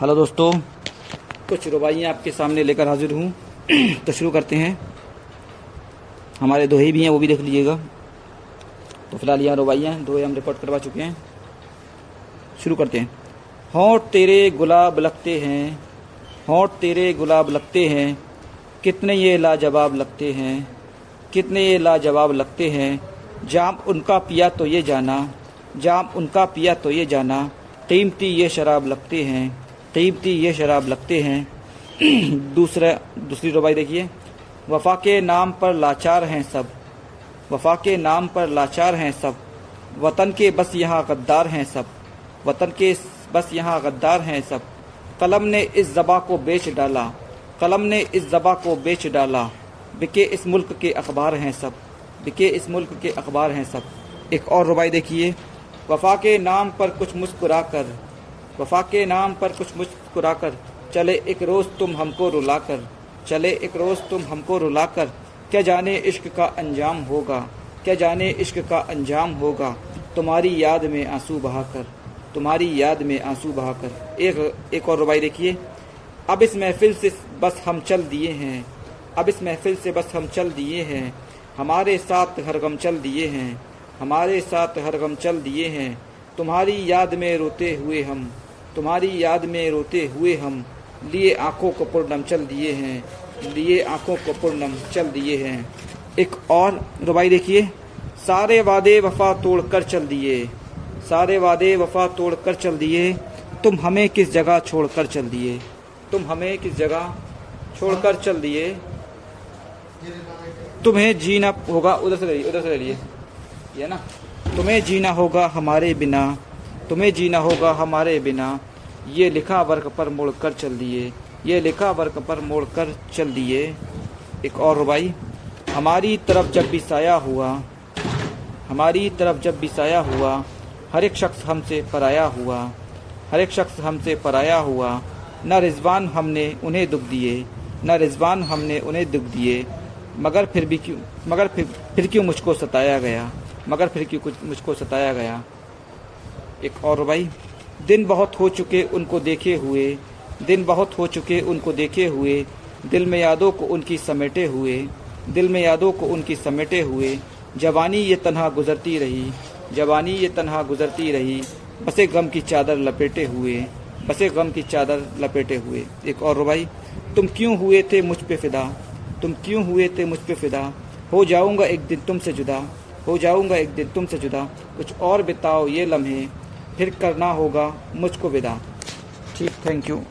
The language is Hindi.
हेलो दोस्तों, कुछ रुबाइयाँ आपके सामने लेकर हाजिर हूँ। तो शुरू करते हैं। हमारे दोहे भी हैं, वो भी देख लीजिएगा। तो फिलहाल यहाँ रुबाइयाँ दोहे हम रिकॉर्ड करवा चुके हैं। शुरू करते हैं। होंठ तेरे गुलाब लगते हैं, होंठ तेरे गुलाब लगते हैं, कितने ये लाजवाब लगते हैं, कितने ये लाजवाब लगते हैं, जाम उनका पिया तो ये जाना, जाम उनका पिया तो ये जाना, कीमती ये शराब लगते हैं, कीमती ये शराब लगते हैं। दूसरी रुबाई देखिए। वफा के नाम पर लाचार हैं सब, वफा के नाम पर लाचार हैं सब, वतन के बस यहाँ गद्दार हैं सब, वतन के बस यहाँ गद्दार हैं सब, कलम ने इस ज़बा को बेच डाला, कलम ने इस ज़बा को बेच डाला, बिके इस मुल्क के अखबार हैं सब, बिके इस मुल्क के अखबार हैं सब। एक और रुबाई देखिए। वफा के नाम पर कुछ मुस्कुरा कर, वफा के नाम पर कुछ मुस्कुरा कर, चले एक रोज़ तुम हमको रुला कर, चले एक रोज़ तुम हमको रुला कर, क्या जाने इश्क का अंजाम होगा, क्या जाने इश्क का अंजाम होगा, तुम्हारी याद में आंसू बहा कर, तुम्हारी याद में आंसू बहाकर। एक और रुबाई देखिए। अब इस महफिल से बस हम चल दिए हैं, अब इस महफिल से बस हम चल दिए हैं, हमारे साथ हर गम चल दिए हैं, हमारे साथ हर गम चल दिए हैं, तुम्हारी याद में रोते हुए हम, तुम्हारी याद में रोते हुए हम, लिए आंखों को पुरनम चल दिए हैं, लिए आंखों को पुरनम चल दिए हैं। एक और रुबाई देखिए। सारे वादे वफा तोड़ कर चल दिए, सारे वादे वफा तोड़ कर चल दिए, तुम हमें किस जगह छोड़ कर चल दिए, तुम हमें किस जगह छोड़ कर चल दिए, तुम्हें जीना होगा, उधर से ले लिए ये ना, तुम्हें जीना होगा हमारे बिना, तुम्हें जीना होगा हमारे बिना, ये लिखा वर्क पर मोड़ कर चल दिए, ये लिखा वर्क पर मोड़ कर चल दिए। एक और रुबाई। हमारी तरफ जब भी साया हुआ, हमारी तरफ जब भी साया हुआ, हर एक शख्स हमसे पराया हुआ, हर एक शख्स हमसे पराया हुआ, न रिजवान हमने उन्हें दुख दिए, न रिजवान हमने उन्हें दुख दिए, मगर फिर क्यों मुझको सताया गया, मगर फिर क्यों मुझको सताया गया। एक और भाई। दिन बहुत हो चुके उनको देखे हुए, दिन बहुत हो चुके उनको देखे हुए, दिल में यादों को उनकी समेटे हुए, दिल में यादों को उनकी समेटे हुए, जवानी ये तन्हा गुजरती रही, जवानी ये तन्हा गुजरती रही, बसे गम की चादर लपेटे हुए, बसे गम की चादर लपेटे हुए। एक और रुबाई। तुम क्यों हुए थे मुझ पे फिदा, तुम क्यों हुए थे मुझ पे फिदा, हो जाऊंगा एक दिन तुमसे जुदा, हो जाऊंगा एक दिन तुमसे जुदा, कुछ और बिताओ ये लम्हे, फिर करना होगा मुझको विदा। ठीक, थैंक यू।